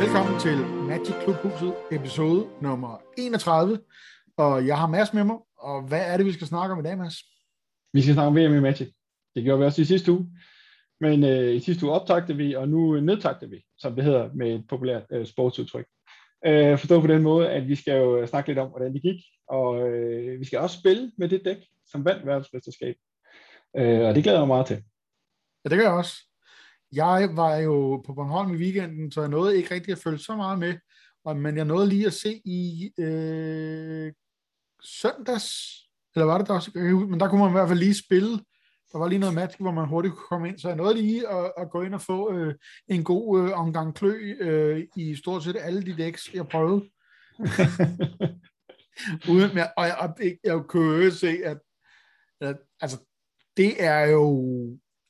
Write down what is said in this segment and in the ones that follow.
Velkommen til Magic Klubhuset, episode nummer 31, og jeg har Mads med mig, og hvad er det, vi skal snakke om i dag, Mads? Vi skal snakke om VM i Magic. Det gjorde vi også i sidste uge, men i sidste uge optagte vi, og nu nedtagte vi, som det hedder med et populært sportsudtryk. Forstået på den måde, at vi skal jo snakke lidt om, hvordan det gik, og vi skal også spille med det dæk, som vandt verdensmesterskabet, og det glæder jeg mig meget til. Ja, det gør jeg også. Jeg var jo på Bornholm i weekenden, så jeg nåede ikke rigtig at følge så meget med, men jeg nåede lige at se i søndags, eller var det der også, men der kunne man i hvert fald lige spille. Der var lige noget match, hvor man hurtigt kunne komme ind, så jeg nåede lige at gå ind og få en god omgang klø i stort set alle de decks, jeg prøvede. Uden, og jeg kunne se, at altså, det er jo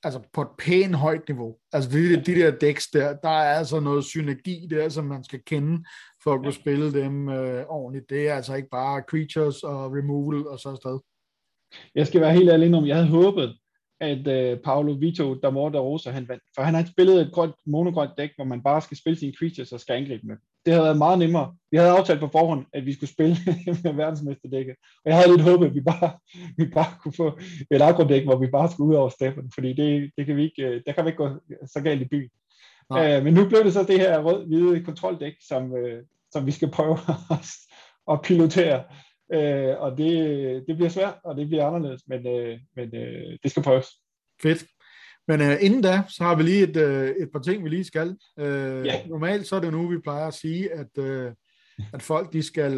altså på et pænt højt niveau. Altså de der decks der er altså noget synergi der, som man skal kende, for at kunne spille dem ordentligt. Det er altså ikke bare creatures og removal og så sted. Jeg skal være helt alene om, jeg havde håbet, at Paolo Vito da Morda Rosa, han vandt. For han har spillet et grønt, monogrønt dæk, hvor man bare skal spille sine creatures og skal angribe med. Det havde været meget nemmere. Vi havde aftalt på forhånd, at vi skulle spille med verdensmesterdækket. Og jeg havde lidt håbet, at vi bare kunne få et agrodæk, hvor vi bare skulle ud over steppen. Fordi det kan vi ikke, der kan vi ikke gå så galt i byen. Men nu blev det så det her rød-hvide kontroldæk, som vi skal prøve at pilotere. Og det bliver svært, og det bliver anderledes, men det skal prøves. Fedt. Men inden da, så har vi lige et par ting, vi lige skal. Normalt så er det nu, vi plejer at sige, at folk de skal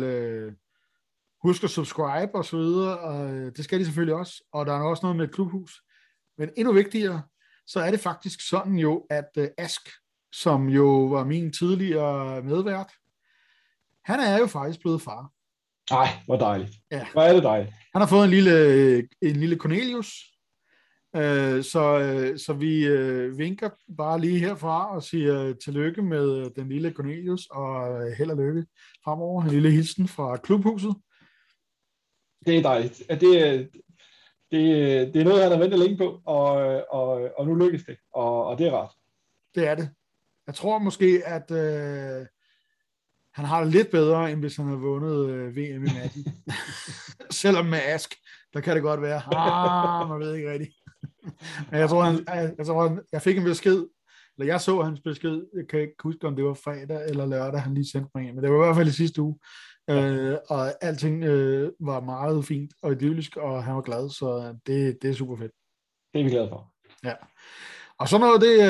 huske at subscribe og så videre, og det skal de selvfølgelig også, og der er også noget med et klubhus. Men endnu vigtigere, så er det faktisk sådan jo, at Ask, som jo var min tidligere medvært, han er jo faktisk blevet far. Nej, hvor dejligt. Ja. Hvor er det dejligt. Han har fået en lille Cornelius, så vi vinker bare lige herfra og siger tillykke med den lille Cornelius, og held og lykke fremover. En lille hilsen fra klubhuset. Det er dejligt. Det er noget, han har ventet længe på, og nu lykkes det, og det er rart. Det er det. Jeg tror måske, at han har det lidt bedre, end hvis han havde vundet VM i Magic. Selvom med Ask, der kan det godt være, man ved ikke rigtigt. Men jeg tror, jeg fik en besked, eller jeg så hans besked, jeg kan ikke huske, om det var fredag eller lørdag, han lige sendte mig en, men det var i hvert fald i sidste uge. Og alting var meget fint og idyllisk, og han var glad, så det er super fedt. Det er vi glade for. Ja. Og sådan noget, det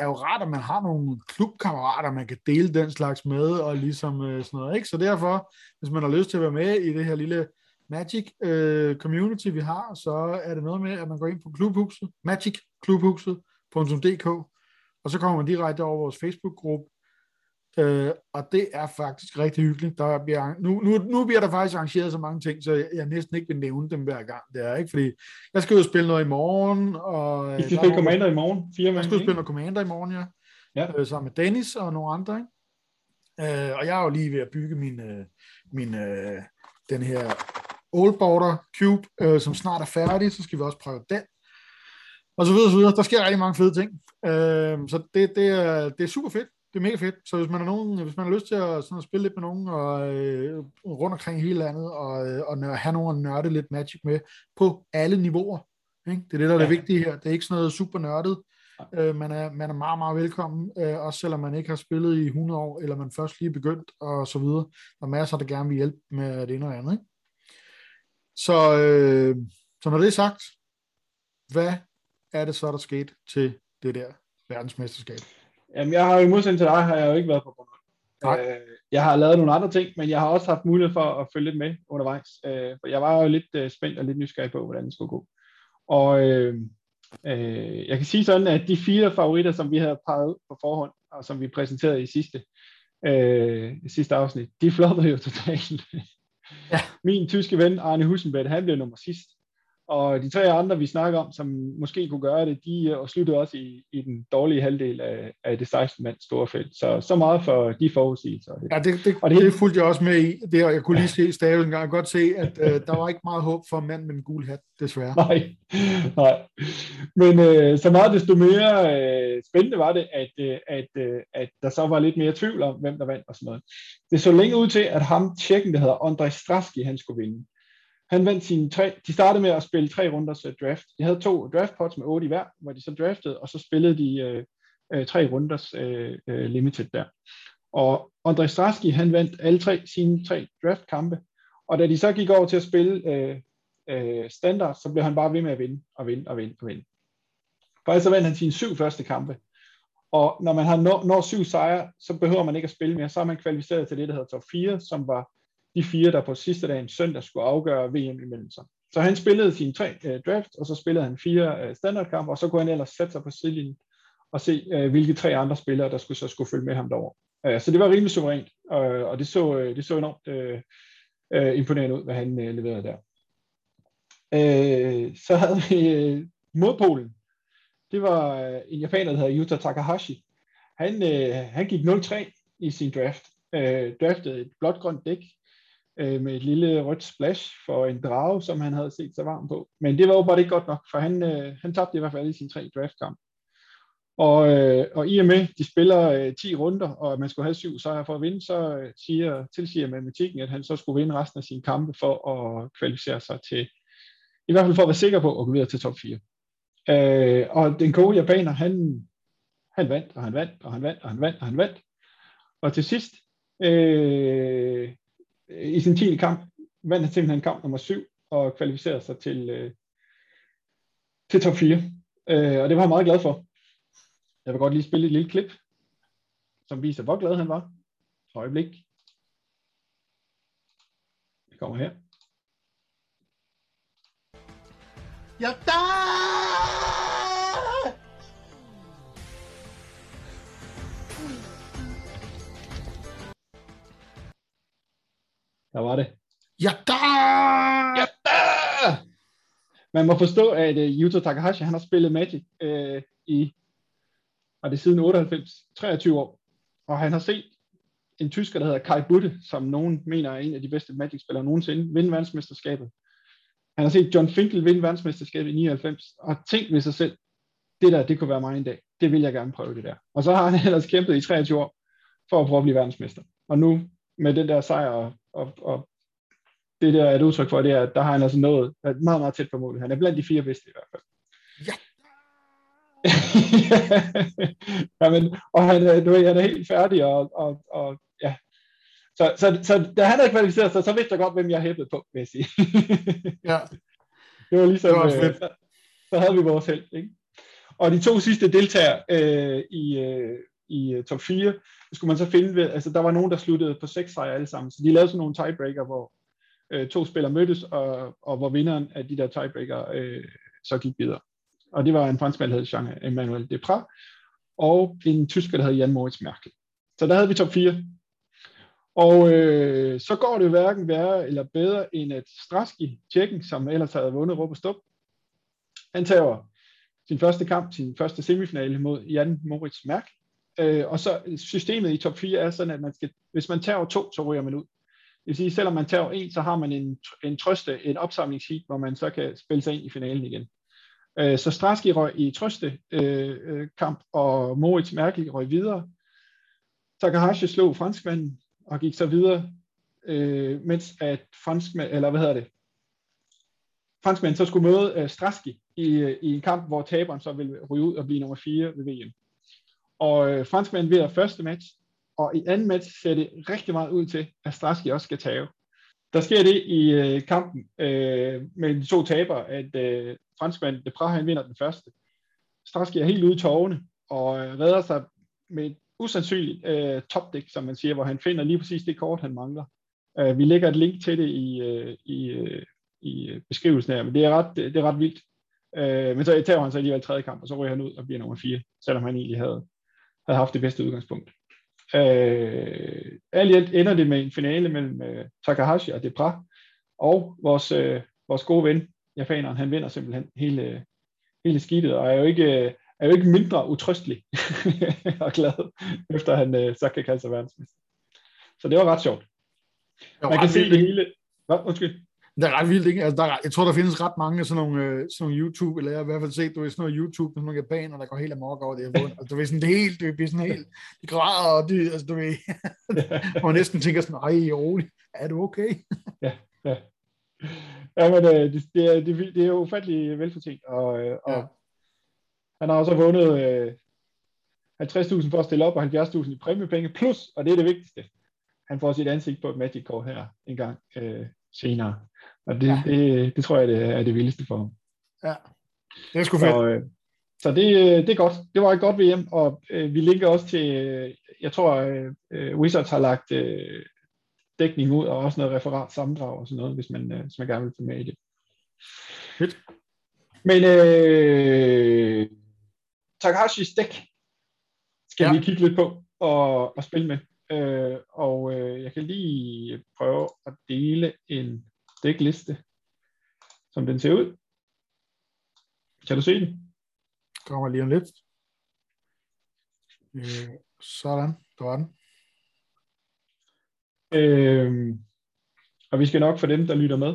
er jo rart, at man har nogle klubkammerater, man kan dele den slags med, og ligesom sådan noget, ikke? Så derfor, hvis man har lyst til at være med i det her lille Magic-community, vi har, så er det noget med, at man går ind på klubhuset, magicklubhuset.dk, og så kommer man direkte over vores Facebook-gruppe, og det er faktisk rigtig hyggeligt. Der bliver, nu bliver der faktisk arrangeret så mange ting, så jeg næsten ikke vil nævne dem hver gang. Det er ikke, fordi jeg skal jo spille noget i morgen. Og I skal spille Commander i morgen? Jeg skal jo spille noget Commander i morgen, ja. Sammen med Dennis og nogle andre. Ikke? Og jeg er jo lige ved at bygge min den her Old Border Cube, som snart er færdig, så skal vi også prøve den. Og så videre, så videre. Der sker rigtig mange fede ting. Så det er super fedt. Det er mega fedt, så hvis man har lyst til at spille lidt med nogen og rundt omkring hele landet og have nogen at nørde lidt Magic med på alle niveauer, ikke? Det er det, der er det vigtige her. Det er ikke sådan noget super nørdet. Man er meget, meget velkommen, også selvom man ikke har spillet i 100 år, eller man først lige begyndt og så videre. Der er masser, der gerne vil hjælpe med det ene og andet. Ikke? Så når det er sagt, hvad er det så, der skete til det der verdensmesterskab? Jamen, jeg har jo i modsætning til dig, har jeg jo ikke været på Bornholm. Jeg har lavet nogle andre ting, men jeg har også haft mulighed for at følge lidt med undervejs. For jeg var jo lidt spændt og lidt nysgerrig på, hvordan det skulle gå. Og jeg kan sige sådan, at de 4 favoritter, som vi havde peget ud på forhånd, og som vi præsenterede i sidste afsnit, de floppede jo totalt. Min tyske ven, Arne Husenbæt, han blev nummer sidst. Og de tre andre, vi snakker om, som måske kunne gøre det, de sluttede også i den dårlige halvdel af det 16-mand store felt. Så meget for de forudsigelser. Ja, det fulgte jeg også med i. Det, og jeg kunne lige se stavet en gang. Jeg kan godt se, at der var ikke meget håb for en mand med en gul hat, desværre. Nej. Men så meget desto mere spændende var det, at der så var lidt mere tvivl om, hvem der vandt og sådan noget. Det så længe ud til, at ham tjekken, der hedder Ondřej Stráský, han skulle vinde. Han vandt sine tre. De startede med at spille tre runders draft. De havde 2 draftpots med 8 i hver, hvor de så draftede, og så spillede de 3 runders limited der. Og Ondřej Stráský, han vandt alle sine tre draftkampe, og da de så gik over til at spille standard, så blev han bare ved med at vinde. Faktisk så vandt han sine 7 første kampe, og når man har når 7 sejre, så behøver man ikke at spille mere, så er man kvalificeret til det, der hedder top 4, som var de 4, der på sidste dagen søndag skulle afgøre VM imellem sig. Så han spillede sine 3 drafts, og så spillede han 4 standardkampe, og så kunne han ellers sætte sig på sidelinjen og se, hvilke 3 andre spillere, der skulle følge med ham derover. Så det var rimelig suverænt, og det så enormt imponerende ud, hvad han leverede der. Så havde vi modpolen. Det var en japaner, der hedder Yuta Takahashi. Han gik 0-3 i sin draft. Draftede et blåt-grønt dæk med et lille rødt splash for en drage, som han havde set så varm på. Men det var jo bare ikke godt nok, for han tabte i hvert fald i sine 3 draftkampe. Og i og med, de spiller 10 runder, og man skulle have 7 sejre for at vinde, så tilsiger matematikken, at han så skulle vinde resten af sine kampe for at kvalificere sig til, i hvert fald for at være sikker på at gå videre til top 4. Og den gode japaner, han vandt. Og til sidst, i sin 10. kamp, vandt han simpelthen kamp nummer 7 og kvalificerede sig til top 4. Og det var han meget glad for. Jeg vil godt lige spille et lille klip, som viser, hvor glad han var. Et øjeblik. Det kommer her. Yatta! Der var det. Yatta! Man må forstå, at Yuto Takahashi, han har spillet Magic i siden 98, 23 år. Og han har set en tysker, der hedder Kai Butte, som nogen mener er en af de bedste Magic-spillere nogensinde, vinde verdensmesterskabet. Han har set John Finkel vinde verdensmesterskabet i 99, og tænkt ved sig selv, det kunne være mig en dag. Det vil jeg gerne prøve det der. Og så har han ellers kæmpet i 23 år, for at prøve at blive verdensmester. Og nu, med den der sejr, og det der er et udtryk for, det er, at der har han altså nået meget, meget tæt på målet. Han er blandt de 4 bedste i hvert fald. Ja! Jamen, og han er helt færdig, og ja. Så da han havde kvalificeret sig, så vidste jeg godt, hvem jeg hæppede på, vil jeg sige. Ja. Det var ligesom, det var så havde vi vores held, ikke? Og de 2 sidste deltagere i top 4, skulle man så finde ved, altså der var nogen, der sluttede på 6 sejre alle sammen, så de lavede sådan nogle tiebreaker, hvor 2 spillere mødtes, og hvor vinderen af de der tiebreaker så gik videre. Og det var en franskmand, der hed Jean-Emmanuel Depraz, og en tysker, der hed Jan Moritz Mærke. Så der havde vi top 4. Og så går det hverken værre eller bedre, end at Stráský, tjekken, som ellers havde vundet Råb og Stop, han tager sin første kamp, sin første semifinale mod Jan Moritz Mærke. Og så systemet i top 4 er sådan, at man skal, hvis man tager 2, så ryger man ud. Det vil sige, selvom man tager 1, så har man en opsamlingsheat, hvor man så kan spille sig ind i finalen igen. Så Stráský røg i trøstekamp, og Moritz Mærke røg videre. Takahashi slog franskmanden og gik så videre, mens at franskmanden så skulle møde Stráský i en kamp, hvor taberen så ville ryge ud og blive nummer 4 ved VM. Og franskmanden vinder første match, og i anden match ser det rigtig meget ud til, at Stráský også skal tabe. Der sker det i kampen mellem de 2 tabere, at franskmanden Depraz, han vinder den første. Stráský er helt ude i tårerne og redder sig med et usandsynligt topdæk, som man siger, hvor han finder lige præcis det kort, han mangler. Vi lægger et link til det i beskrivelsen her, men det er ret vildt. Men så tager han så alligevel 3. kamp, og så ryger han ud og bliver nummer 4, selvom han egentlig havde haft det bedste udgangspunkt. Alt i alt ender det med en finale mellem Takahashi og Depraz, og vores gode ven japaneren, han vinder simpelthen hele skidtet, og er jo ikke mindre utrøstelig og glad, efter han så kan kalde sig verdensmester. Så det var ret sjovt. Man kan se det hele... Undskyld. Det er ret vildt, ikke? Altså, jeg tror, der findes ret mange sådan nogle YouTube, eller jeg har i hvert fald set, du ved, sådan noget YouTube med sådan nogle japanere, der går helt amok over det her vund. Altså, du ved, sådan helt, det bliver sådan helt, de græder, og de, altså, du ved, og næsten tænker sådan, ej, roligt, er du okay? Ja. Ja, men det er jo ufattelig velfortjent, og ja. Han har også vundet 50.000 for at stille op, og 70.000 i præmiepenge, plus, og det er det vigtigste, han får sit ansigt på et Magic Call her en gang senere. Og det tror jeg er det vildeste for ham. Ja, det er sgu fedt. Så det er godt. Det var et godt VM, og vi linker også til, jeg tror, Wizards har lagt dækning ud, og også noget referat sammendrag og sådan noget, hvis man gerne vil få med i det. Fedt. Men Takahashis dæk skal vi kigge lidt på og spille med. Jeg kan lige prøve at dele en dækliste, som den ser ud. Kan du se den? Kommer lige om lidt. Sådan, der var den. Og vi skal nok for dem, der lytter med,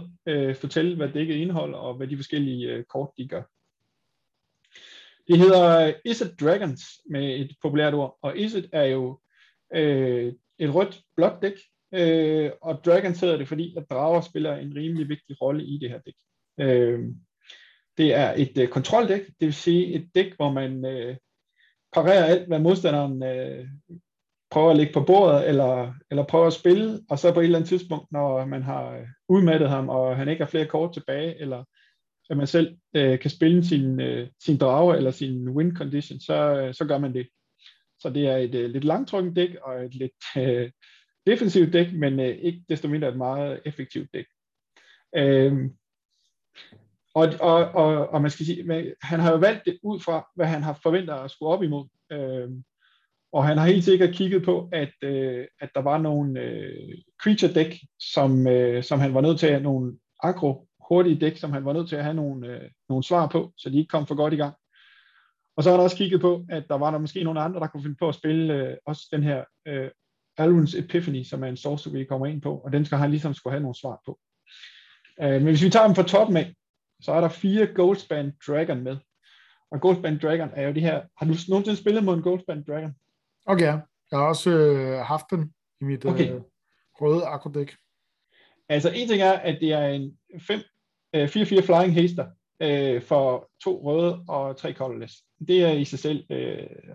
fortælle, hvad dækket indeholder, og hvad de forskellige kort, de gør. Det hedder Izzet Dragons, med et populært ord, og Izzet er jo et rødt blåt dæk, og Dragons hedder det, fordi at drager spiller en rimelig vigtig rolle i det her dæk. Det er et kontroldæk, det vil sige et dæk, hvor man parerer alt, hvad modstanderen prøver at lægge på bordet, eller prøver at spille, og så på et eller andet tidspunkt, når man har udmattet ham, og han ikke har flere kort tilbage, eller at man selv kan spille sin drage, eller sin win condition, så gør man det. Så det er et lidt langtrukkende dæk, og et lidt defensivt dæk, men ikke desto mindre et meget effektivt dæk. Og man skal sige, han har jo valgt det ud fra, hvad han har forventet at skulle op imod. Og han har helt sikkert kigget på, at der var nogle creature dæk, som han var nødt til at have nogle agro-hurtige dæk, som han var nødt til at have nogle svar på, så de ikke kom for godt i gang. Og så har han også kigget på, at der var der måske nogle andre, der kunne finde på at spille også den her Alrund's Epiphany, som er en sorcery, vi kommer ind på, og den skal han ligesom skulle have nogle svar på. Men hvis vi tager dem fra toppen af, så er der 4 Goldspan Dragon med. Og Goldspan Dragon er jo det her... Har du nogensinde spillet mod en Goldspan Dragon? Okay, jeg har også haft den i mit røde akrodæk. Altså en ting er, at det er en 4-4 Flying Haster, for 2 røde og 3 colorless. Det er i sig selv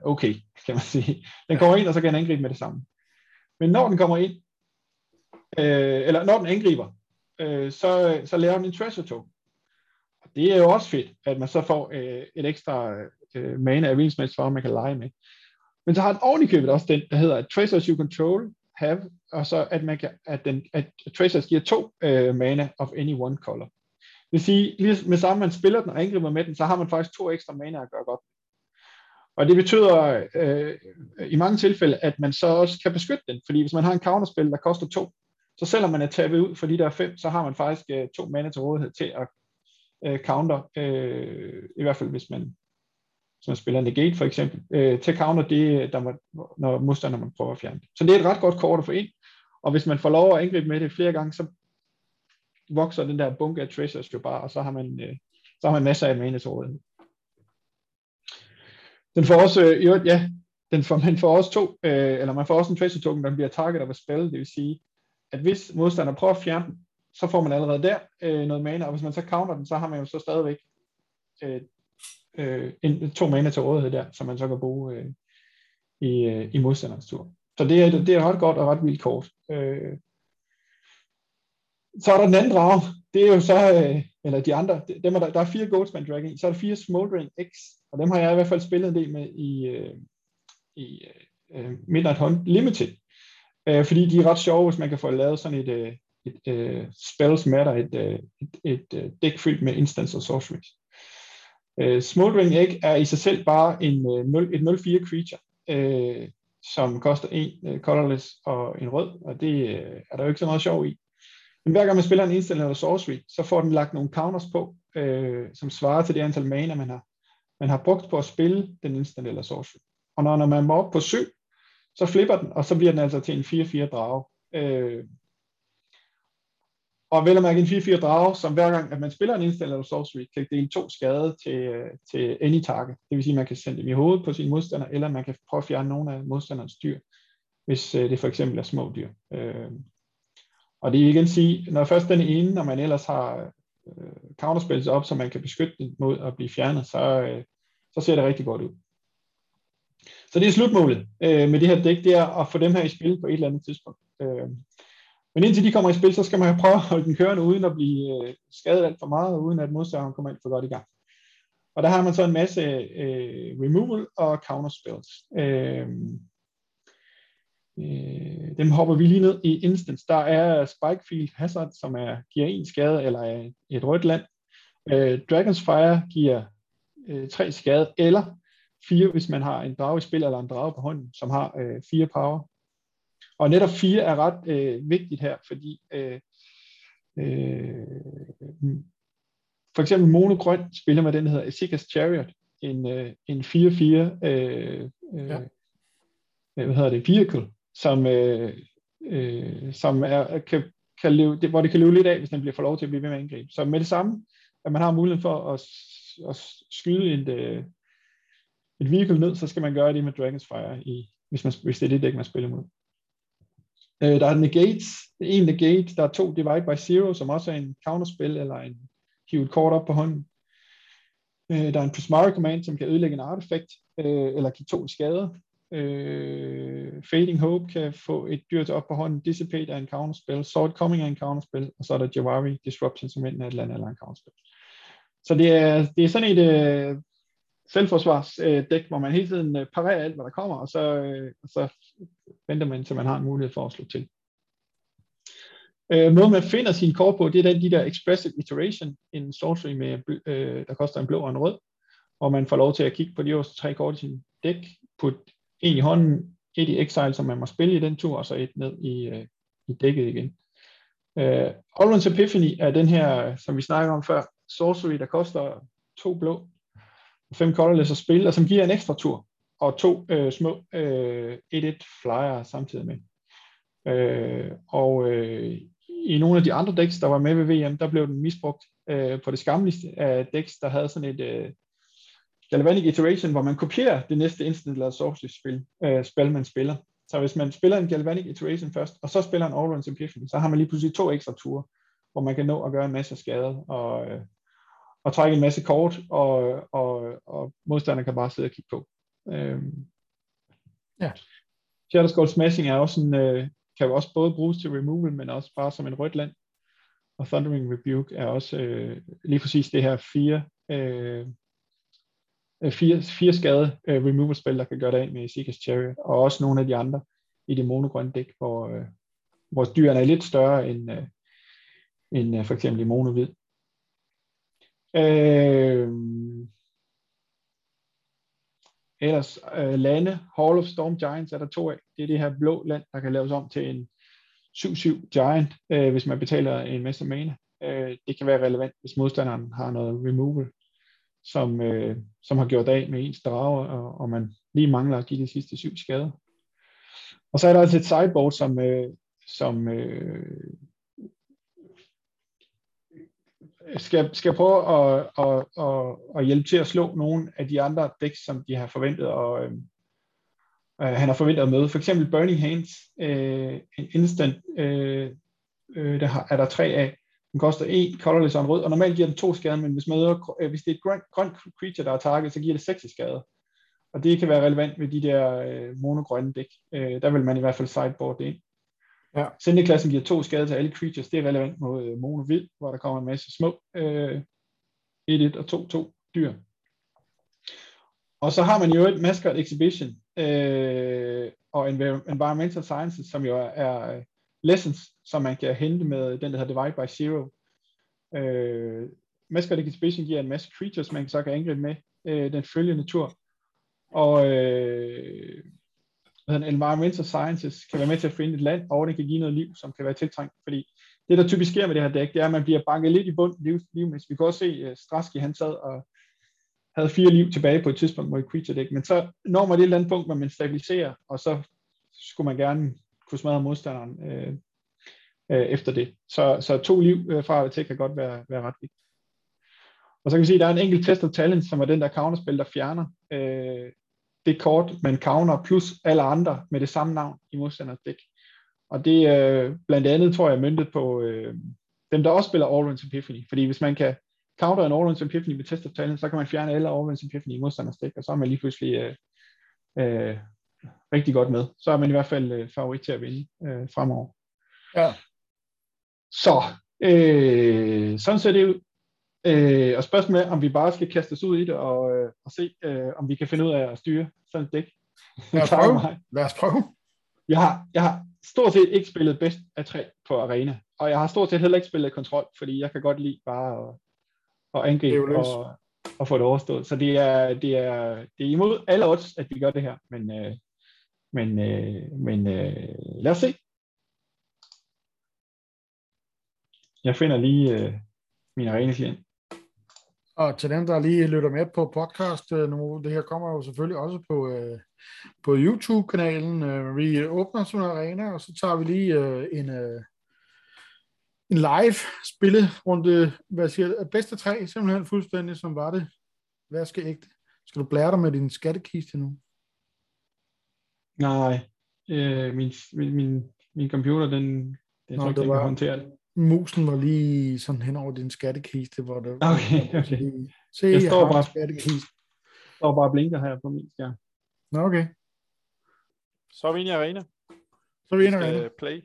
okay, kan man sige. Den kommer ind, og så kan den angribe med det samme. Men når den kommer ind, eller når den angriber, så laver den en treasure token. Og det er jo også fedt, at man så får et ekstra mana af vildsmæs for, man kan lege med. Men så har den ovenikøbet også den, der hedder Tracers You Control Have, og så at Tracers giver 2 mana of any one color. Det vil sige, lige med sammen man spiller den og angriber med den, så har man faktisk 2 ekstra mana at gøre godt. Og det betyder i mange tilfælde, at man så også kan beskytte den, fordi hvis man har en counterspil, der koster 2, så selvom man er tabet ud, fordi der er 5, så har man faktisk 2 mana til rådighed til at counter, i hvert fald hvis man spiller negate for eksempel, til counter det, der man, når modstanderen prøver at fjerne det. Så det er et ret godt kort at få ind, og hvis man får lov at angribe med det flere gange, så vokser den der bunke af treasures jo bare, og så har man, masser af mana til rådighed. Den får også, man får også en treasure token, der bliver targetet af spil, det vil sige, at hvis modstanderen prøver at fjerne den, så får man allerede der noget mana, og hvis man så counter den, så har man jo så stadigvæk 2 mana til rådighed der, som man så kan bruge i modstanderens tur. Så det er ret godt og ret vildt kort. Så er der den anden drage, det er jo så, eller de andre, der er 4 Goldspan Dragon, så er der 4 Smoldering Eggs, og dem har jeg i hvert fald spillet en del med i Midnight Hunt Limited, fordi de er ret sjove, hvis man kan få lavet sådan et Spells Matter, et dæk fyldt med instants og sorceries. Smoldering Egg er i sig selv bare et 0-4 creature, som koster 1 colorless og en rød, og det er der jo ikke så meget sjov i. Men hver gang man spiller en indstilling eller sorcery, så får den lagt nogle counters på, som svarer til det antal mana, man har brugt på at spille den instant eller sorcery. Og når man må op på 7, så flipper den, og så bliver den altså til en 4-4 drage. Og vel at mærke en 4-4 drage, som hver gang, at man spiller en instant eller sorcery, kan dele 2 skade til any target. Det vil sige, at man kan sende dem i hovedet på sin modstander, eller man kan prøve at fjerne nogle af modstanderens dyr, hvis det for eksempel er små dyr. Og det vil igen sige, når først den ene, når man ellers har counterspillet op, så man kan beskytte den mod at blive fjernet, så ser det rigtig godt ud. Så det er slutmålet med det her dæk, det er at få dem her i spil på et eller andet tidspunkt. Men indtil de kommer i spil, så skal man prøve at holde den kørende, uden at blive skadet alt for meget, og uden at modstanderen kommer alt for godt i gang. Og der har man så en masse removal og counterspells. Dem hopper vi lige ned i instance. Der er Spikefield Hazard, som giver 1 skade, eller et rødt land. Dragon's Fire giver 3 skade, eller 4, hvis man har en drage i spil, eller en drage på hånden, som har 4 power. Og netop 4 er ret vigtigt her, fordi for eksempel monogrøn spiller med den, der hedder Ezekiel's Chariot, en 4-4 vehicle, som kan leve, hvor det kan leve lidt af, hvis den bliver for lov til at blive ved med at angribe. Så med det samme, at man har muligheden for at skyde et vehicle ned, så skal man gøre det med Dragon's Fire, hvis det er det dæk, man spiller mod. Der er negates, en negate, der er 2 divide by zero, som også er en counterspil, eller en hivet kort op på hånden. Der er en Prismari Command, som kan ødelægge en artefakt, eller give 2 skader. Fading Hope kan få et dyr til op på hånden. Dissipate er en counterspil. Sword Coming er en counterspil. Og så er der Jwari Disruption, som enten er et eller andet en counterspil. Så det er sådan et selvforsvarsdæk, hvor man hele tiden parerer alt, hvad der kommer, og så venter man, til man har en mulighed for at slå til. Måden man finder sine kort på, det er de der Expressive Iteration, en sorcery, der koster en blå og en rød, og man får lov til at kigge på de øverste 3 kort i sin dæk, putte 1 i hånden, 1 i exile, som man må spille i den tur, og så 1 ned i dækket igen. Alrund's Epiphany er den her, som vi snakkede om før, sorcery, der koster 2 blå, 5 colorless at spille, og som giver en ekstra tur, og 2 små 1-1 flyer samtidig med. I nogle af de andre decks, der var med ved VM, der blev den misbrugt på det skammeligste af decks, der havde sådan et Galvanic Iteration, hvor man kopierer det næste instant eller sorcery-spil, man spiller. Så hvis man spiller en Galvanic Iteration først, og så spiller en Alrund's Epiphany, så har man lige pludselig 2 ekstra ture, hvor man kan nå at gøre en masse skade, og trække en masse kort, og modstanderne kan bare sidde og kigge på. Ja. Shatterskull Smashing er også kan jo også både bruges til removal, men også bare som en rødt land. Og Thundering Rebuke er også lige præcis det her 4 skade removal-spil, der kan gøre det af med Seeker's Chariot, og også nogle af de andre i det monogrønne dæk, hvor dyrene er lidt større end for eksempel i mono-hvid. Ellers lande, Hall of Storm Giants er der 2 af. Det er det her blå land, der kan laves om til en 7-7 Giant, hvis man betaler en masse mana. Det kan være relevant, hvis modstanderen har noget removal, som har gjort af med ens drage, og man lige mangler at give de sidste 7 skader. Og så er der altså et sideboard, som skal prøve at hjælpe til at slå nogle af de andre decks, som de har forventet, og han har forventet at møde. For eksempel Burning Hands, en instant, der er der 3 af. Den koster 1 colorless og en rød, og normalt giver den 2 skade, men hvis det er et grønt creature, der er target, så giver det 6 skade. Og det kan være relevant med de der monogrønne dæk. Der vil man i hvert fald sideboard det ind. Ja. Cinderclasm giver 2 skade til alle creatures. Det er relevant mod mono-hvid, hvor der kommer en masse små 1-1 og 2-2 dyr. Og så har man jo et Mascot Exhibition og Environmental Sciences, som jo er lessons, som man kan hente med den, der hedder Divide by Zero. Mascot Exhibition giver en masse creatures, man så kan angribe med den følgende tur. Og Environmental Sciences kan være med til at finde et land, og det kan give noget liv, som kan være tiltrængt, fordi det, der typisk sker med det her dæk, det er, at man bliver banket lidt i bunden livsmæssigt. Vi kan også se, Stráský han sad og havde 4 liv tilbage på et tidspunkt mod et creature dæk, men så når man det et eller andet punkt, hvor man stabiliserer, og så skulle man gerne kunne smadre modstanderen efter det. Så 2 liv fra AVT kan godt være ret vigtigt. Og så kan vi se, at der er en enkelt Test of Talents, som er den der counterspil, der fjerner det kort, man counter, plus alle andre med det samme navn i modstanders dæk. Og det er blandt andet, tror jeg, møntet på dem, der også spiller Alrund's Epiphany. Fordi hvis man kan counter en Alrund's Epiphany med Test of Talents, så kan man fjerne alle Alrund's Epiphany i modstanders dæk, og så er man lige pludselig rigtig godt med. Så er man i hvert fald favorit til at vinde fremover. Ja. Så sådan ser det ud. Og spørgsmålet er, om vi bare skal kaste os ud i det og se, om vi kan finde ud af at styre sådan et dæk. Lad os prøve. Jeg har stort set ikke spillet bedst af 3 på arena, og jeg har stort set heller ikke spillet kontrol, fordi jeg kan godt lide bare at angribe og få det overstået. Så det er imod alle odds, at vi gør det her, men lad os se. Jeg finder lige min arena-klient. Og til dem, der lige lytter med på podcast nu, det her kommer jo selvfølgelig også på YouTube-kanalen. Vi åbner sådan en arena, og så tager vi lige en live spillerunde. Hvad siger det? Bedste 3, simpelthen fuldstændig, som var det. Hvad skal ægte? Skal du blære dig med din skattekiste nu? Nej. Min computer, den tror ikke, den kan håndtere det. Musen var lige sådan hen over din skattekiste, hvor det okay. Se, jeg står bare skattekiste. Og bare blinker her på min skærm. Ja. Nå, okay. Så er vi inde i arena. Play.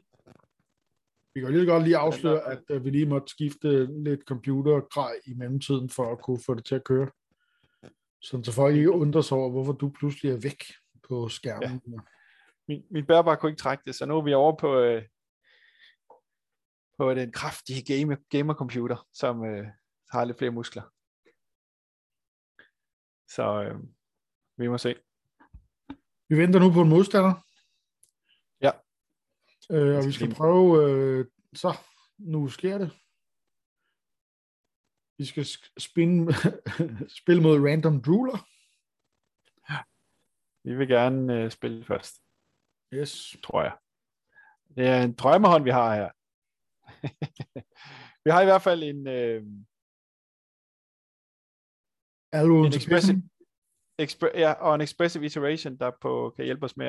Vi kan lige godt lige afsløre, at vi lige måtte skifte lidt computergrej i mellemtiden, for at kunne få det til at køre. Så folk ikke undrer sig over, hvorfor du pludselig er væk på skærmen. Ja. Min bærbare kunne ikke trække det, så nu er vi over på... på den kraftige gamercomputer, som har lidt flere muskler. Så vi må se. Vi venter nu på en modstander. Ja. Og vi skal prøve... så, nu sker det. Vi skal spille mod random drooler. Ja. Vi vil gerne spille først. Yes. Tror jeg. Det er en drømmehånd, vi har her. Vi har i hvert fald en en Expressive Iteration, der kan hjælpe os med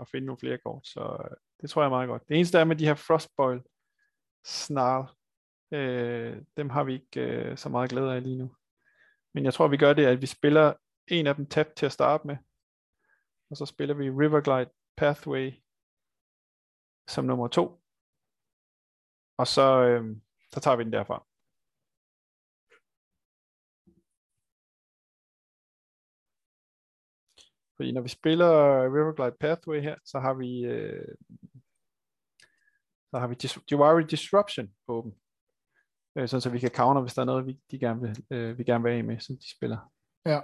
at finde nogle flere kort. Så det tror jeg meget godt. Det eneste er med de her Frostboil Snarl, dem har vi ikke så meget glæde af lige nu. Men jeg tror vi gør det, at vi spiller en af dem tabt til at starte med. Og så spiller vi Riverglide Pathway som nummer 2. Og så tager vi den derfra. Fordi når vi spiller Riverglide Pathway her, så har vi Jwari Disruption åben. Så vi kan counter, hvis der er noget, vi gerne vil af med, som de spiller. Ja.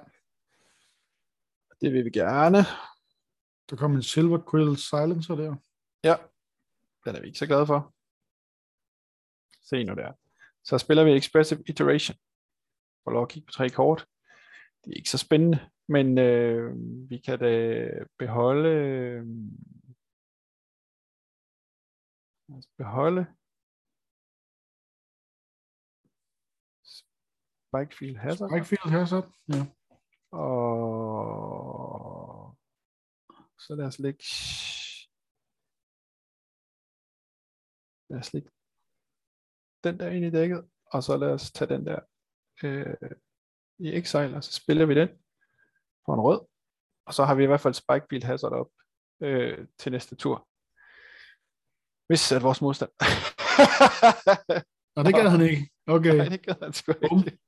Det vil vi gerne. Der kommer en Silver Quill Silencer der. Ja, den er vi ikke så glade for. Se nu der. Så spiller vi Expressive Iteration. Får lov at kigge på 3 kort. Det er ikke så spændende, men vi kan da beholde Spikefield Hazard. Ja. Og så lad os lægge den der ind i dækket, og så lad os tage den der i exile, og så spiller vi den på en rød, og så har vi i hvert fald Spikefield Hazard op til næste tur, hvis at vores modstand Nå, det gælder han ikke. Okay. Nej, det gælder han sgu ikke.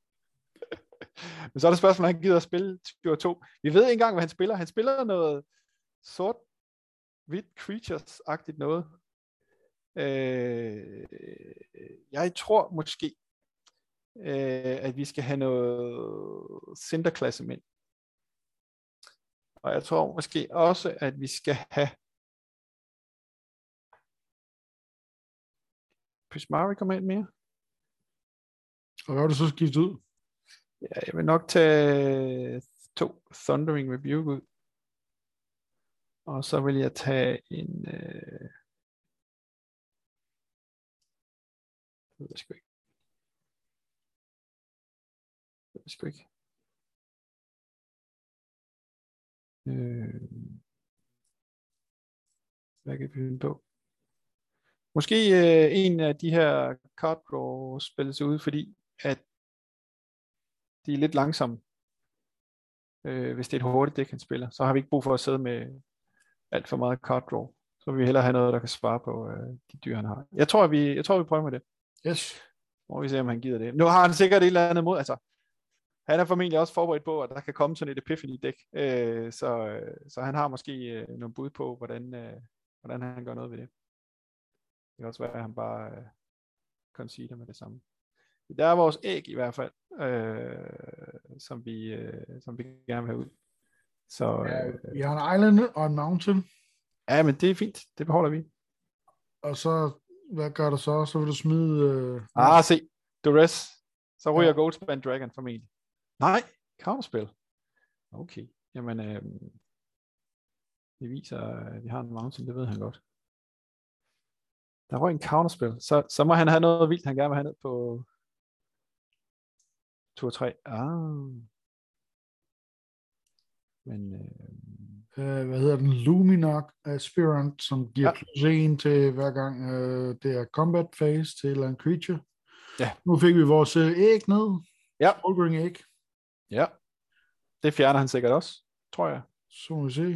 Men så er det spørgsmålet, om han gider at spille tur 2. Vi ved ikke engang, hvad han spiller. Han spiller noget sort hvid creatures-agtigt noget. Jeg tror måske at vi skal have noget Cinderclasm ind. Og jeg tror måske også at vi skal have Prismari Command mere. Og hvad vil du så skifte ud? Ja, jeg vil nok tage 2 Thundering Rebuke ud. Og så vil jeg tage en... Det ved jeg sgu ikke. Hvad kan vi finde på? Måske en af de her card draw spilles ud, fordi at de er lidt langsomme. Hvis det er et hurtigt dæk, han spiller, så har vi ikke brug for at sidde med alt for meget card draw. Så vil vi hellere have noget, der kan svare på de dyr, han har. Jeg tror, vi prøver med det. Yes. Må vi se, om han gider det. Nu har han sikkert et eller andet mod. Altså, han er formentlig også forberedt på, at der kan komme sådan et epiphany-dæk. Så han har måske nogle bud på, hvordan han gør noget ved det. Det kan også være, at han bare conceder med det samme. Der er vores æg i hvert fald, som vi gerne vil have ud. Så, vi har en island og en mountain. Ja, men det er fint. Det beholder vi. Og så, hvad gør du så? Så vil du smide... se. Duress. Så ryger Goldspan Dragon formentlig. Nej, counterspil. Okay. Jamen, det viser, at vi har en mountain. Det ved han godt. Der røg en counterspil. Så må han have noget vildt, han gerne vil have ned på... tur 3. Men, hvad hedder den? Luminarch Aspirant, som giver plus 1 til hver gang det er combat phase til eller en creature. Ja. Nu fik vi vores æg ned. Ja. Smoldering Egg. Ja. Det fjerner han sikkert også, tror jeg. Så må vi se.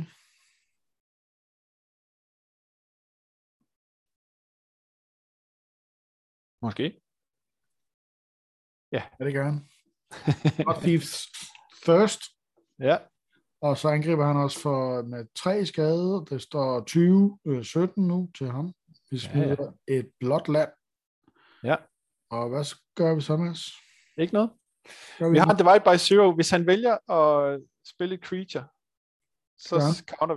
Måske. Ja. Er det gerne? Og Thieves First. Ja. Og så angriber han også for med 3 skade. Det står 20-17 nu til ham. Vi smider et blåt land. Ja. Og hvad gør vi så, Mads? Ikke noget. Vi har en Divide by Zero. Hvis han vælger at spille et creature, så counter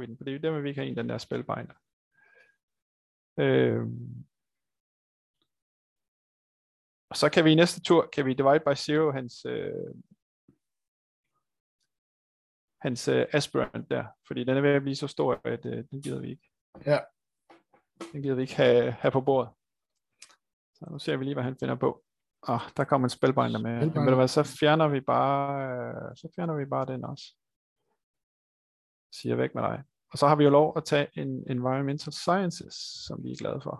vi den. For det er jo det, vi kan have den der spellbinder. Og så kan vi i næste tur, Divide by Zero, hans aspirant der, fordi den er ved at blive så stor, at den gider vi ikke. Ja. Den gider vi ikke have på bordet. Så nu ser vi lige, hvad han finder på. Der kommer en spellbinder med. Men så fjerner vi bare den også. Siger væk med dig. Og så har vi jo lov at tage en Environmental Sciences, som vi er glade for.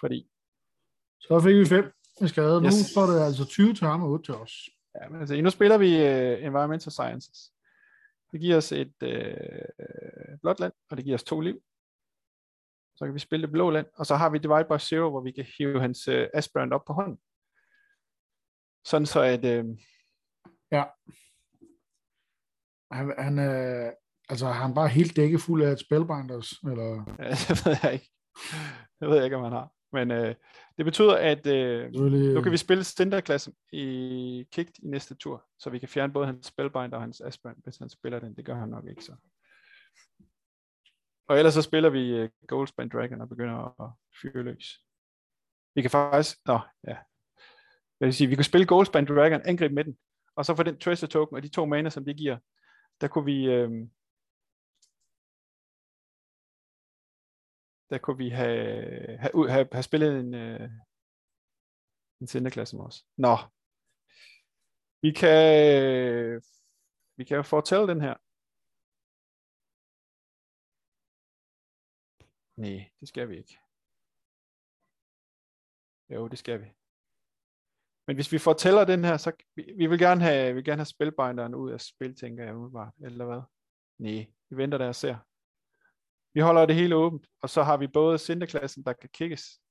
Fordi så fik vi 5 med skade. Nu står det altså 20 til ham og 8 til os. Ja, men altså, nu spiller vi Environmental Sciences. Det giver os et blåt land, og det giver os 2 liv. Så kan vi spille det blå land, og så har vi Divide by Zero, hvor vi kan hive hans aspirant op på hånden. Sådan så at... Han bare helt dækket fuld af spellbinders, eller... Ja, det ved jeg ikke. Det ved jeg ikke, om han har. Men det betyder, at nu kan vi spille Cinderclasm i kigt i næste tur, så vi kan fjerne både hans spellbinder og hans aspirant, hvis han spiller den. Det gør han nok ikke så. Og ellers så spiller vi Goldspan Dragon og begynder at fyre løs. Vi kan faktisk... Jeg vil sige, vi kan spille Goldspan Dragon, angribe med den, og så for den treasure token og de 2 mana, som det giver, der kunne vi have spillet en Cinderclasm også. Nå. Vi kan jo fortælle den her. Nej, det skal vi ikke. Jo, det skal vi. Men hvis vi fortæller den her, så vi vil gerne have spilbinderen ud af spil, tænker jeg umiddelbart, eller hvad? Nej, vi venter der og ser. Vi holder det hele åbent, og så har vi både Cinderklassen, der kan kigges,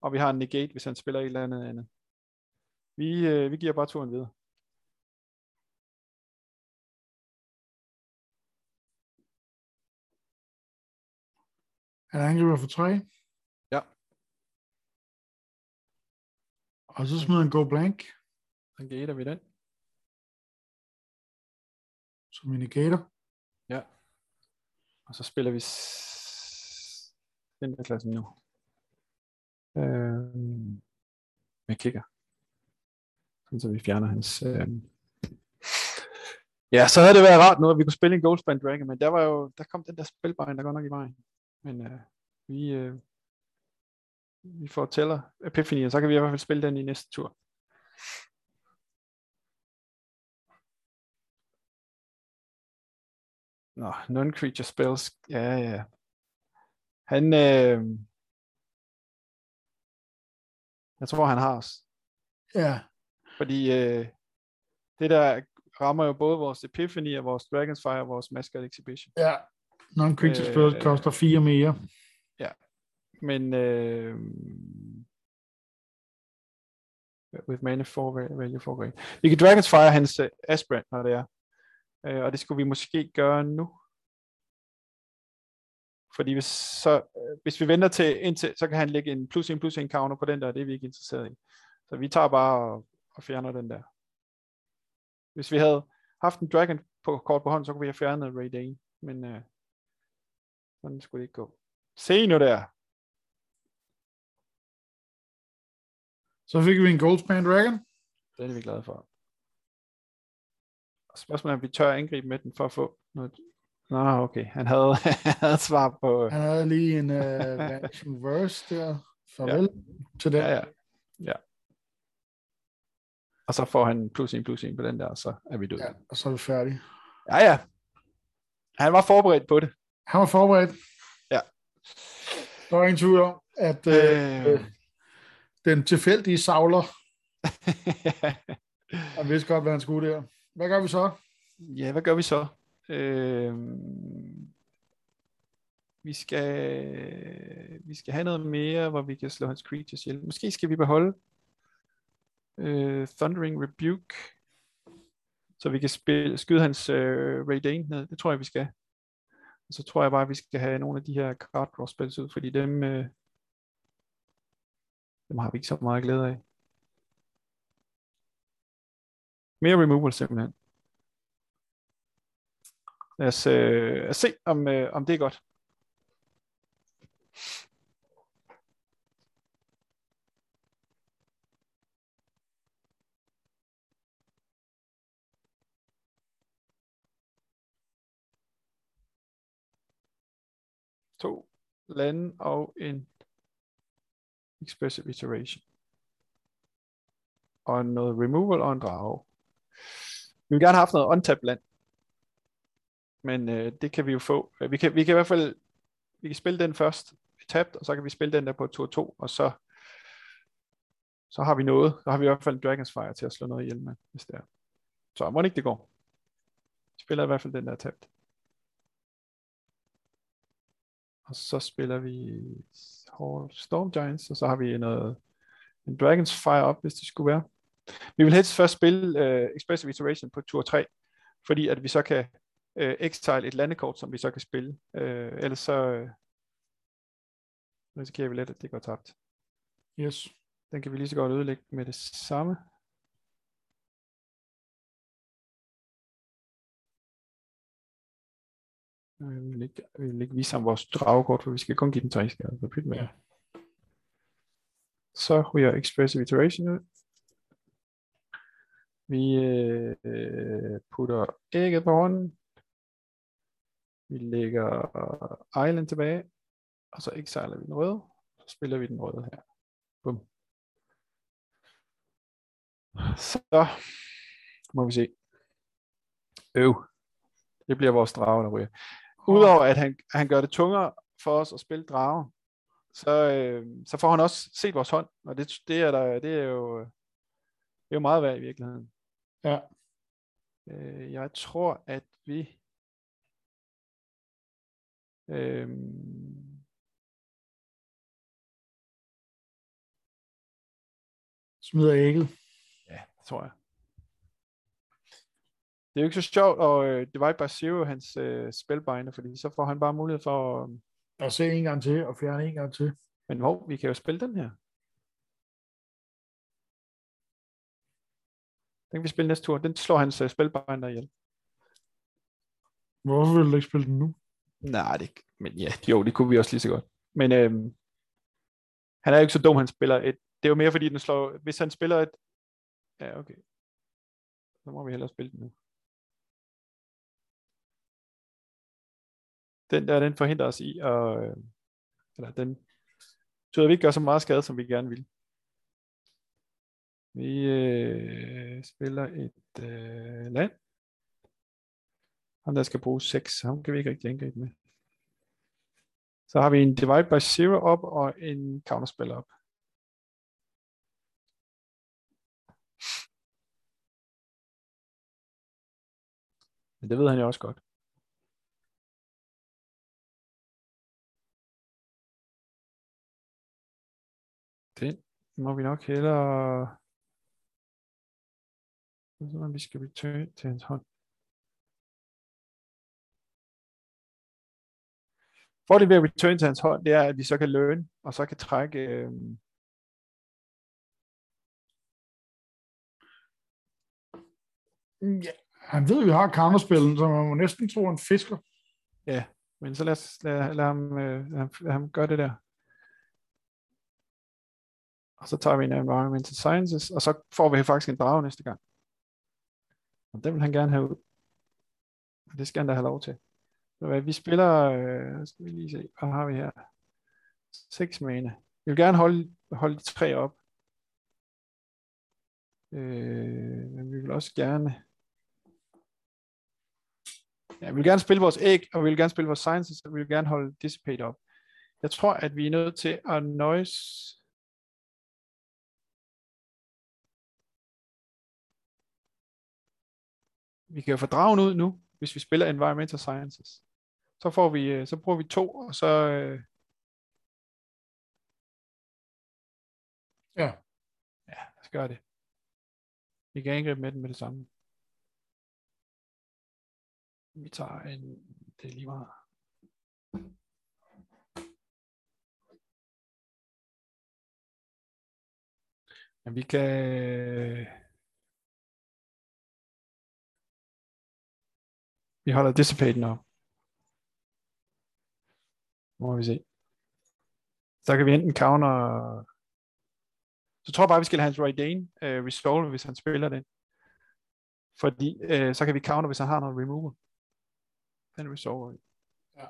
og vi har en negate, hvis han spiller et eller andet. Vi giver bare turen videre. Han angriber for 3. Ja. Og så smider han go blank. Så negater vi den. Som en negater. Ja. Og så spiller vi Cinderclasm nu. med kigger. Så vi fjerner hans... Ja, så havde det været rart noget, at vi kunne spille en Goldspan Dragon, men der var jo, der kom den der spilbejen, der godt nok i vejen. Men vi får tæller Epiphany, og så kan vi i hvert fald spille den i næste tur. Nå, non-creature spells, ja. Han, jeg tror han har os. Ja. Fordi det der rammer jo både vores Epiphany og vores Dragon's Fire og vores Mascot Exhibition. Ja, non-creature spells koster 4 mere. Ja, men with mana value for grade. Vi kan Dragon's Fire hans Aspirant, når det er. Og det skulle vi måske gøre nu. Fordi hvis vi venter til indtil, så kan han lægge en +1/+1 counter på den der, og det er vi ikke interesseret i. Så vi tager bare og fjerner den der. Hvis vi havde haft en dragon på kort på hånden, så kunne vi have fjernet Reidane. Men sådan skulle det ikke gå. Se nu der! Så fik vi en Goldspan Dragon. Det er vi glade for. Spørgsmålet er, om vi tør angribe med den for at få noget... Nå, okay. Han havde svar på... Han havde lige en Vanishing Verse der. Farvel til den. Ja. Og så får han +1/+1 på den der, og så er vi døde. Ja, og så er vi færdige. Ja. Han var forberedt på det. Han var forberedt. Ja. Der var ingen tvivl om, at den tilfældige savler... Han vidste godt, hvad han skulle der. Hvad gør vi så? Ja, hvad gør vi så? Vi skal have noget mere, hvor vi kan slå hans creatures ihjel. Måske skal vi beholde Thundering Rebuke, så vi kan skyde hans Reidane ned. Det tror jeg, vi skal. Og så tror jeg bare, vi skal have nogle af de her card draw spells ud, fordi dem har vi ikke så meget glæde af. Mere removal simpelthen. Lad os se, om det er godt. To lande og en Expressive Iteration. Og noget removal og en drage. Vi vil gerne have haft noget untapped land, men det kan vi jo få. Vi kan i hvert fald spille den først tabt, og så kan vi spille den der på tur 2, og så har vi noget. Så har vi i hvert fald en Dragon's Fire til at slå noget ihjel med, hvis det er. Så må det ikke det går. Vi spiller i hvert fald den der tabt. Og så spiller vi Hall of Storm Giants, og så har vi en Dragon's Fire op, hvis det skulle være. Vi vil helst først spille Expressive Iteration på tur 3, fordi at vi så kan exile et landekort, som vi så kan spille. Ellers så risikerer vi let, at det går tabt. Yes. Den kan vi lige så godt ødelægge med det samme. Vi vil ikke vise ham vores dragekort, for vi skal kun give den 3 skade. Så ryger Expressive Iteration ud. Vi putter ægget på hånden. Vi lægger Island tilbage. Og så exiler vi den røde. Så spiller vi den røde her. Bum. Så må vi se. Det bliver vores drage, der ryger. Udover at han gør det tungere for os at spille drage, så får han også set vores hånd. Og det er jo meget værd i virkeligheden. Ja. Jeg tror, at vi... smider ægget. Ja, tror jeg. Det er jo ikke så sjovt, og Divide by Zero, hans spellbinder, fordi så får han bare mulighed for at se en gang til, og fjerne en gang til. Men vi kan jo spille den her. Den kan vi spille næste tur. Den slår hans spellbinder ihjel. Hvorfor vil du ikke spille den nu? Nej, det ikke. Men ja, det kunne vi også lige så godt. Men Han er jo ikke så dum, han spiller et. Det er jo mere fordi, den slår... Hvis han spiller et... Ja, okay. Så må vi hellere spille den nu. Den der, den forhindrer os i at... Eller den... Så vi ikke gør så meget skade, som vi gerne vil. Vi spiller et land. Han der skal bruge 6. Ham kan vi ikke rigtig angribe med. Så har vi en Divide by Zero op og en Counterspell op. Men det ved han jo også godt. Den må vi nok hellere... Så vi skal return til hans hånd. Fordelen ved at return til hans hånd, det er, at vi så kan learn, og så kan trække... Ja, han ved, at vi har counterspillen, så man må næsten tro, han fisker. Ja, men så lad ham gøre det der. Og så tager vi en Environmental Sciences, og så får vi faktisk en drage næste gang. Og det vil han gerne have ud. Og det skal han da have lov til. Så vi spiller, skal vi lige se, hvad har vi her? 6 mana. Vi vil gerne holde 3 op. Men vi vil også gerne... Ja, vi vil gerne spille vores æg, og vi vil gerne spille vores sciences, og vi vil gerne holde Dissipate op. Jeg tror, at vi er nødt til at noise... Vi kan jo få dragen ud nu, hvis vi spiller Environmental Sciences. Så bruger vi 2, og så... Ja, lad os gøre det. Vi kan angribe med den med det samme. Vi tager det er lige meget. Ja, vi kan... Vi holder Dissipaten op. Må vi se. Så kan vi enten counter... Så tror jeg bare, vi skal have hans Reidane resolve, hvis han spiller den. Fordi så kan vi counter, hvis han har noget remover. Den resolver vi. Ja.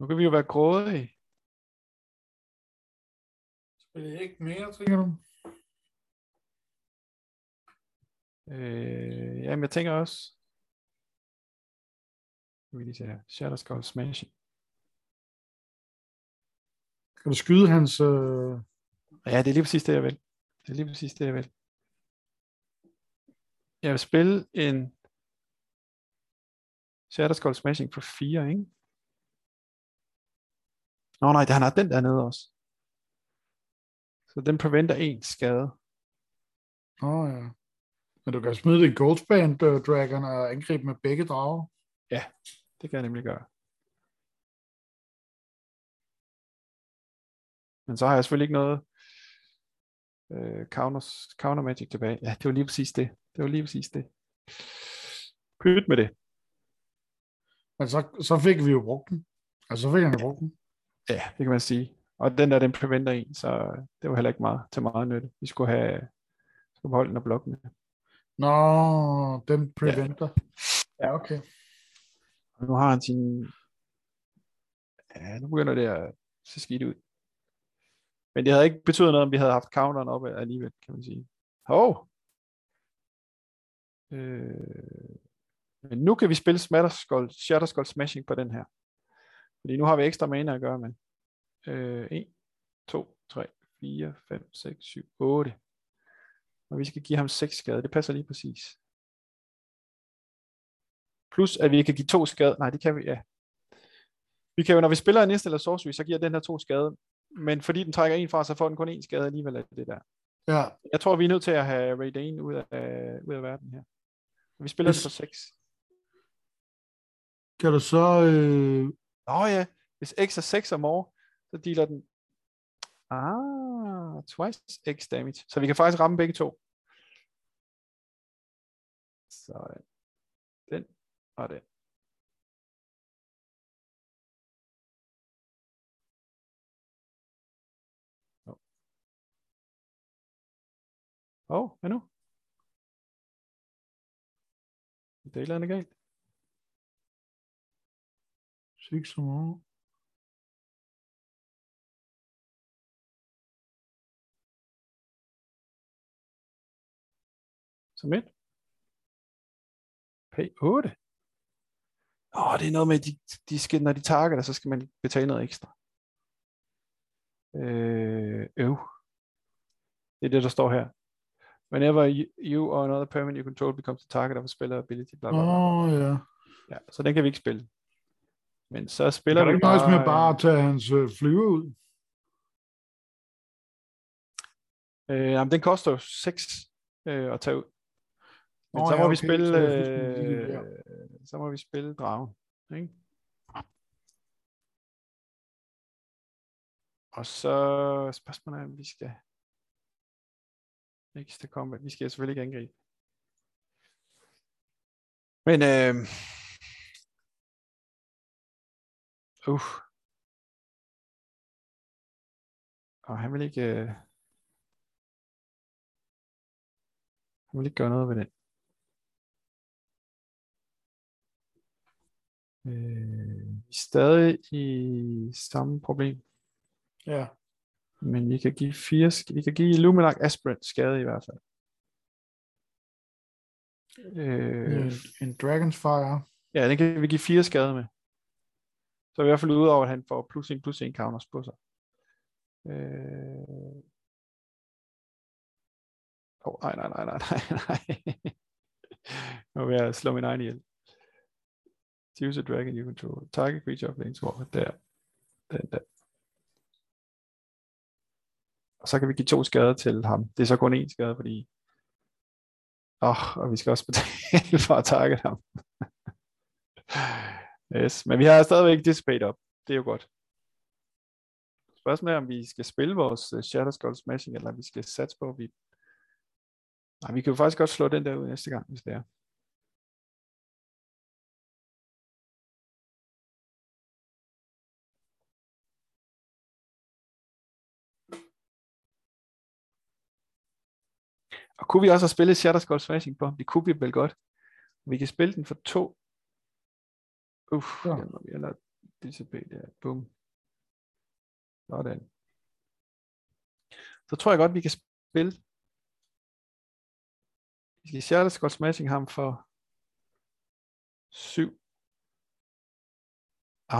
Nu kan vi jo være grådige. Spiller jeg ikke mere, tænker du? Jamen, jeg tænker også. Nu vil jeg lige se her. Shatterskull Smashing. Kan du skyde hans... Ja, det er lige præcis det, jeg vil. Jeg vil spille en... Shatterskull Smashing for 4, ikke? Nå nej, han har den dernede også. Så den preventer en skade. Åh ja. Men du kan smide det i Goldspan Dragon og angribe med begge drager. Ja, det kan jeg nemlig gøre. Men så har jeg selvfølgelig ikke noget counter magic tilbage. Ja, det var lige præcis det. Pyt med det. Men så fik vi jo brugt den. Ja, det kan man sige. Og den preventer en, så det var heller ikke meget til meget nytte. Vi skulle have holde den og blokke med. Nå, den preventer. Ja, okay. Og nu har han sin... Ja, nu begynder det at se skidt ud. Men det havde ikke betydet noget, om vi havde haft counteren oppe alligevel, kan man sige. Men nu kan vi spille Shatterskull Smashing på den her. Fordi nu har vi ekstra mana at gøre med. 1, 2, 3, 4, 5, 6, 7, 8. Og vi skal give ham 6 skade. Det passer lige præcis. Plus at vi kan give 2 skade. Nej, det kan vi, ja. Vi kan jo, når vi spiller en instant eller sorcery, så giver den her 2 skade. Men fordi den trækker en fra, så får den kun 1 skade alligevel af det der. Ja. Jeg tror, vi er nødt til at have Reidane ud af verden her. Vi spiller det for 6. Kan du så... Hvis X er 6 or more, så dealer den Ah, twice X damage. Så vi kan faktisk ramme begge to. Så den og den. Hvad nu? Det er et eller andet galt. 600. Så midt. P8. Det er noget med, de skal, når de targeter, så skal man betale noget ekstra. Det er det, der står her. Whenever you or another permanent you control becomes the target of a spell ability, bla bla bla. Ja, så den kan vi ikke spille. Men så spiller vi bare... Kan du ikke nøjes med bare at tage hans flyve ud? Jamen, den koster jo 6 at tage ud. Men så må vi spille... så må vi spille dragen, ikke? Og så... Spørgsmålet er, om vi skal... Ekstra combat. Vi skal selvfølgelig ikke angribe. Men og han vil ikke gøre noget ved den. Vi er stadig i samme problem. Ja. Men vi kan give Luminarch Aspirant skade i hvert fald. En Dragon's Fire. Ja, den kan vi give 4 skade med. Så i hvert fald udover, at han får +1/+1 counters på sig. Nej. Nu vil jeg slå min egen ihjel. Use a dragon you control. Target creature of planeswalker. Der. Og så kan vi give 2 skader til ham. Det er så kun 1 skade, fordi... og vi skal også betale for at takke ham. Yes. Men vi har stadigvæk Dissipate op. Det er jo godt. Spørgsmålet er, om vi skal spille vores Shatterskull Smashing, eller om vi skal satse på, vi... Nej, vi kan jo faktisk godt slå den der ud næste gang, hvis det er. Og kunne vi også have spillet Shatterskull Smashing på? Det kunne vi vel godt. Vi kan spille den for 2. Den må vi have lavet Dissipate der. Boom. Sådan. Så tror jeg godt, vi kan spille. Vi skal Shatterskull Smashing ham for 7.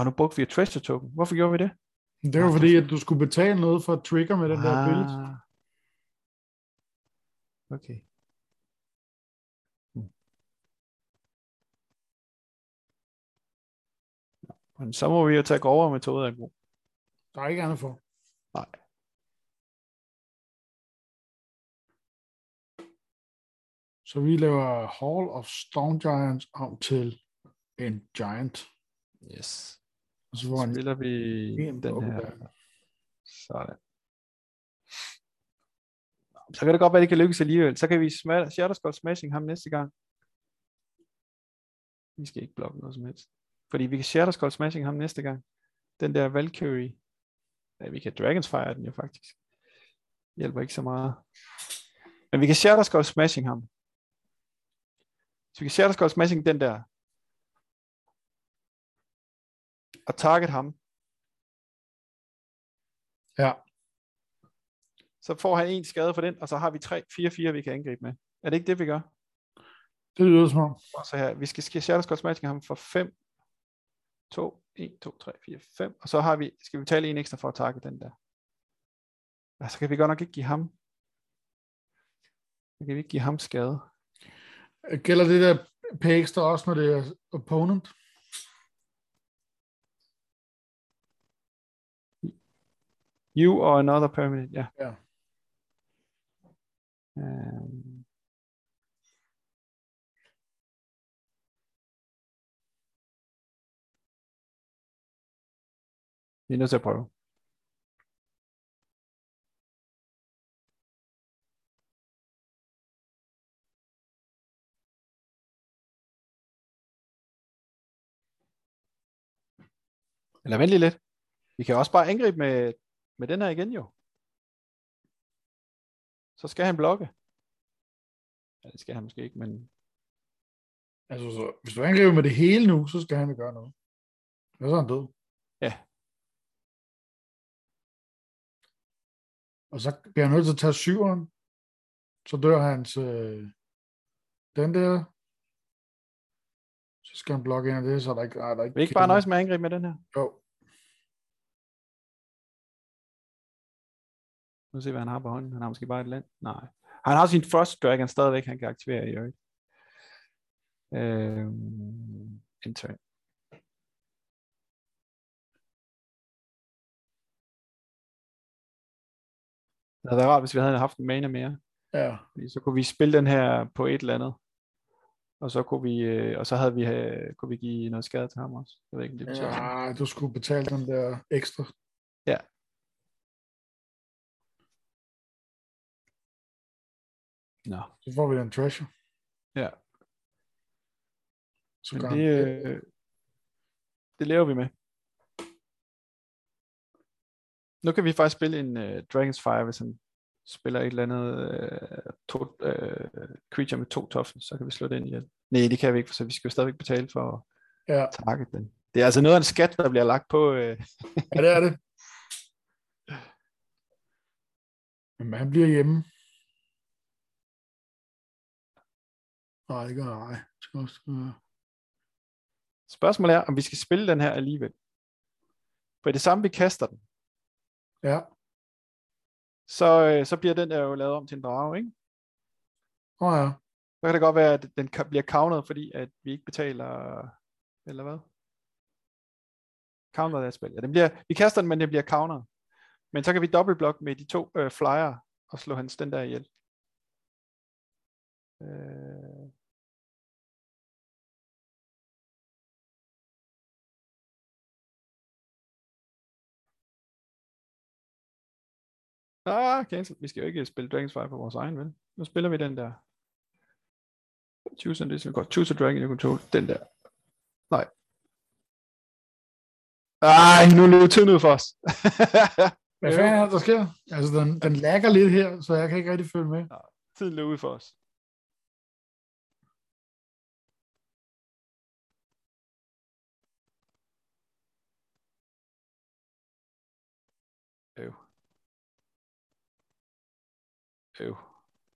Nu brugte vi et treasure token. Hvorfor gjorde vi det? Det var fordi, at du skulle betale noget for at trigger med den der ability. Okay. Men så må vi jo tage grovere metoder af brug. Der er ikke andet for. Nej. Så vi laver Hall of Storm Giants om til en Giant. Yes. Og så spiller vi den her. Sådan. Så kan det godt være, at det kan lykkes alligevel. Så kan vi Shatterskull Smashing ham næste gang. Vi skal ikke blokke noget som helst. Fordi vi kan Shatterskull Smashing ham næste gang. Den der Valkyrie. Vi kan Dragon's Fire den jo faktisk. Det hjælper ikke så meget. Men vi kan Shatterskull Smashing ham. Så vi kan Shatterskull Smashing den der. Og target ham. Ja. Så får han 1 skade for den, og så har vi 3-4-4, vi kan angribe med. Er det ikke det, vi gør? Det lyder som om. Og så her, vi skal Shatterskull Smashing ham for 5, 2, 1, 2, 3, 4, 5, og så har vi, skal vi betale 1 ekstra for at takke den der. Så kan vi godt nok ikke give ham. Så kan vi ikke give ham skade. Gælder det der P ekstra også, når det er opponent? You or another permanent, ja. Yeah. Vi er nødt til at prøve. Eller vent lige lidt. Vi kan også bare angribe med den her igen jo. Så skal han blokke. Ja, det skal han måske ikke, men... Altså, så, hvis du angriber med det hele nu, så skal han jo gøre noget. Og så er han død. Ja. Og så bliver han nødt til at tage syveren. Så dør hans... den der. Så skal han blokke ind af det, så der ikke... Vi er ikke bare nøjes med at angribe med den her? Jo. Nu se, hvad han har på hånden. Han har måske bare et land. Nej. Han har sin Frost Dragon stadigvæk, han kan aktivere i øvrigt. Enter. Det havde været rart, hvis vi havde haft en mana mere. Ja. Så kunne vi spille den her på et eller andet. Og så kunne vi, kunne vi give noget skade til ham også. Jeg ved ikke, om det betyder. Ja, du skulle betale den der ekstra. Ja. No. Så får vi en treasure. Ja. Så det lever vi med. Nu kan vi faktisk spille en Dragon's Fire, hvis han spiller et eller andet creature med 2 toughness, så kan vi slå det ind igen. Nej, det kan vi ikke, for så vi skal jo stadigvæk betale for at target den. Det er altså noget af en skat, der bliver lagt på. Ja, det er det. Men han bliver hjemme. Nej, det gør jeg. Spørgsmålet er, om vi skal spille den her alligevel. For det samme, vi kaster den. Ja. Så bliver den der jo lavet om til en drage, ikke? Åh ja. Så kan det godt være, at den bliver countered, fordi at vi ikke betaler, eller hvad? Countered er spil. Ja, vi kaster den, men den bliver countered. Men så kan vi dobbeltblokke med de 2 flyer, og slå hans den der ihjel. Cancel. Vi skal jo ikke spille Dragon's Fire på vores egen, vel? Nu spiller vi den der. Choose a dragon you control. Den der. Nej. Nu løber tiden ud for os. Hvad fanden er der sker? Altså, den lagger lidt her, så jeg kan ikke rigtig følge med. Nej, tiden løber ud for os.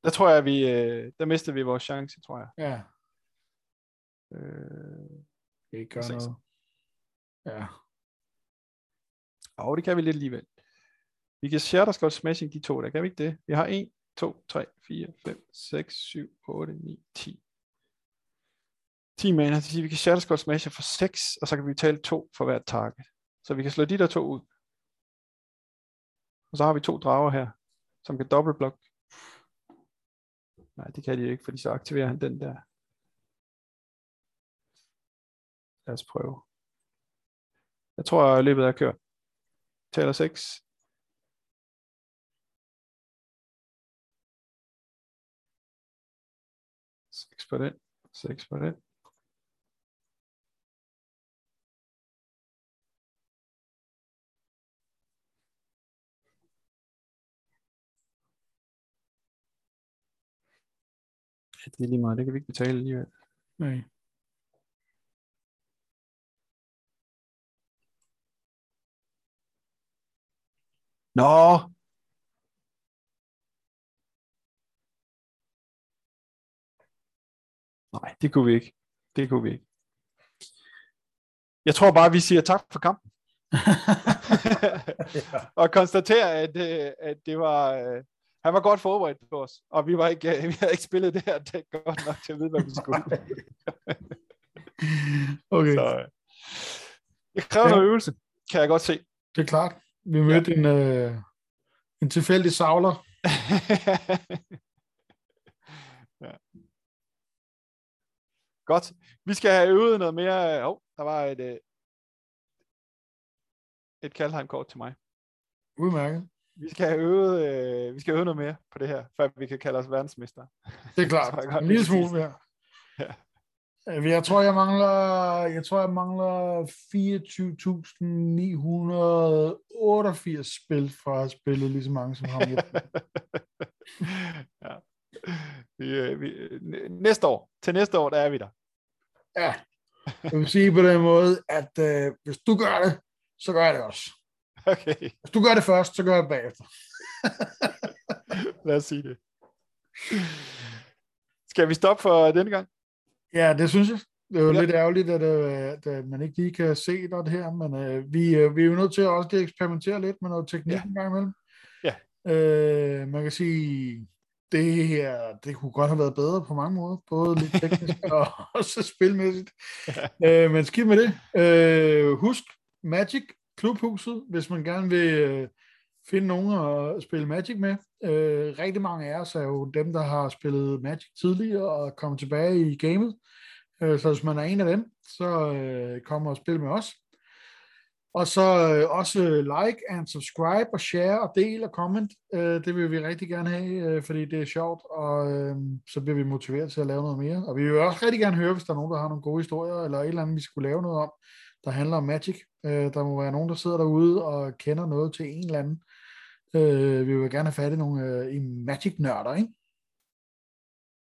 Der tror jeg, der mistede vi vores chance, tror jeg. Ja. Ikke gøre noget. Ja. Det kan vi lidt alligevel. Vi kan Shatterskull Smashing de 2, der kan vi ikke det. Vi har 1, 2, 3, 4, 5, 6, 7, 8, 9, 10. 10 mana, så vi kan Shatterskull Smasher for 6, og så kan vi betale 2 for hvert target. Så vi kan slå de der 2 ud. Og så har vi 2 drager her, som kan dobbeltblokke. Nej, det kan de ikke, fordi så aktiverer han den der. Lad os prøve. Jeg tror, at løbet er kørt. Taler 6. Seks på den. Det er lige meget, det kan vi ikke betale alligevel. Nej. Nå! Nej, det kunne vi ikke. Jeg tror bare, vi siger tak for kampen. Og konstaterer, at det var... Han var godt forberedt på os, og vi havde ikke spillet det her deck godt nok til at vide, hvad vi skulle. Okay. Så, det kræver noget øvelse, kan jeg godt se. Det er klart. Vi mødte en tilfældig savler. Ja. Godt. Vi skal have øvet noget mere. Der var et Kaldheim-kort til mig. Udmærket. Vi skal øve noget mere på det her, før vi kan kalde os verdensmester. Det er klart. En lille smule mere. Ja. Jeg tror, jeg mangler 24.988 spil fra at spille lige så mange som ham. Ja. Til næste år, der er vi der. Ja, jeg vil sige på den måde, at hvis du gør det, så gør jeg det også. Okay. Hvis du gør det først, så gør jeg det bagefter. Lad os sige det. Skal vi stoppe for denne gang? Ja, det synes jeg. Det er jo lidt ærgerligt, at man ikke lige kan se det her, men vi er jo nødt til at også eksperimentere lidt med noget teknik en gang imellem. Ja. Man kan sige, det her, det kunne godt have været bedre på mange måder, både lidt teknisk og også spilmæssigt. Ja. Men skidt med det. Husk Magic Klubhuset, hvis man gerne vil finde nogen at spille Magic med. Rigtig mange af os er jo dem, der har spillet Magic tidligere og kommet tilbage i gamet. Så hvis man er en af dem, så kom og spil med os. Og så også like and subscribe og share og del og comment. Det vil vi rigtig gerne have, fordi det er sjovt, og så bliver vi motiveret til at lave noget mere. Og vi vil også rigtig gerne høre, hvis der er nogen, der har nogle gode historier, eller et eller andet, vi skulle lave noget om, der handler om Magic. Der må være nogen, der sidder derude og kender noget til en eller anden. Vi vil gerne have fat i nogle Magic-nørder, ikke?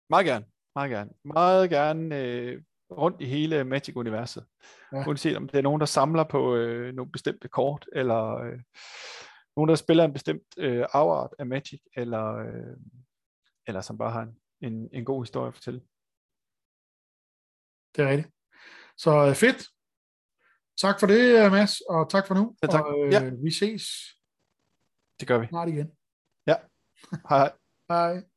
Meget gerne. Meget gerne. Meget gerne rundt i hele Magic-universet. Ja. Uanset om det er nogen, der samler på nogle bestemte kort, eller nogen, der spiller en bestemt afart af Magic, eller som bare har en god historie at fortælle. Det er rigtigt. Så fedt. Tak for det, Mads, og tak for nu. Ja, tak. Og, vi ses. Det gør vi. Snart igen. Ja. Hej. Hej.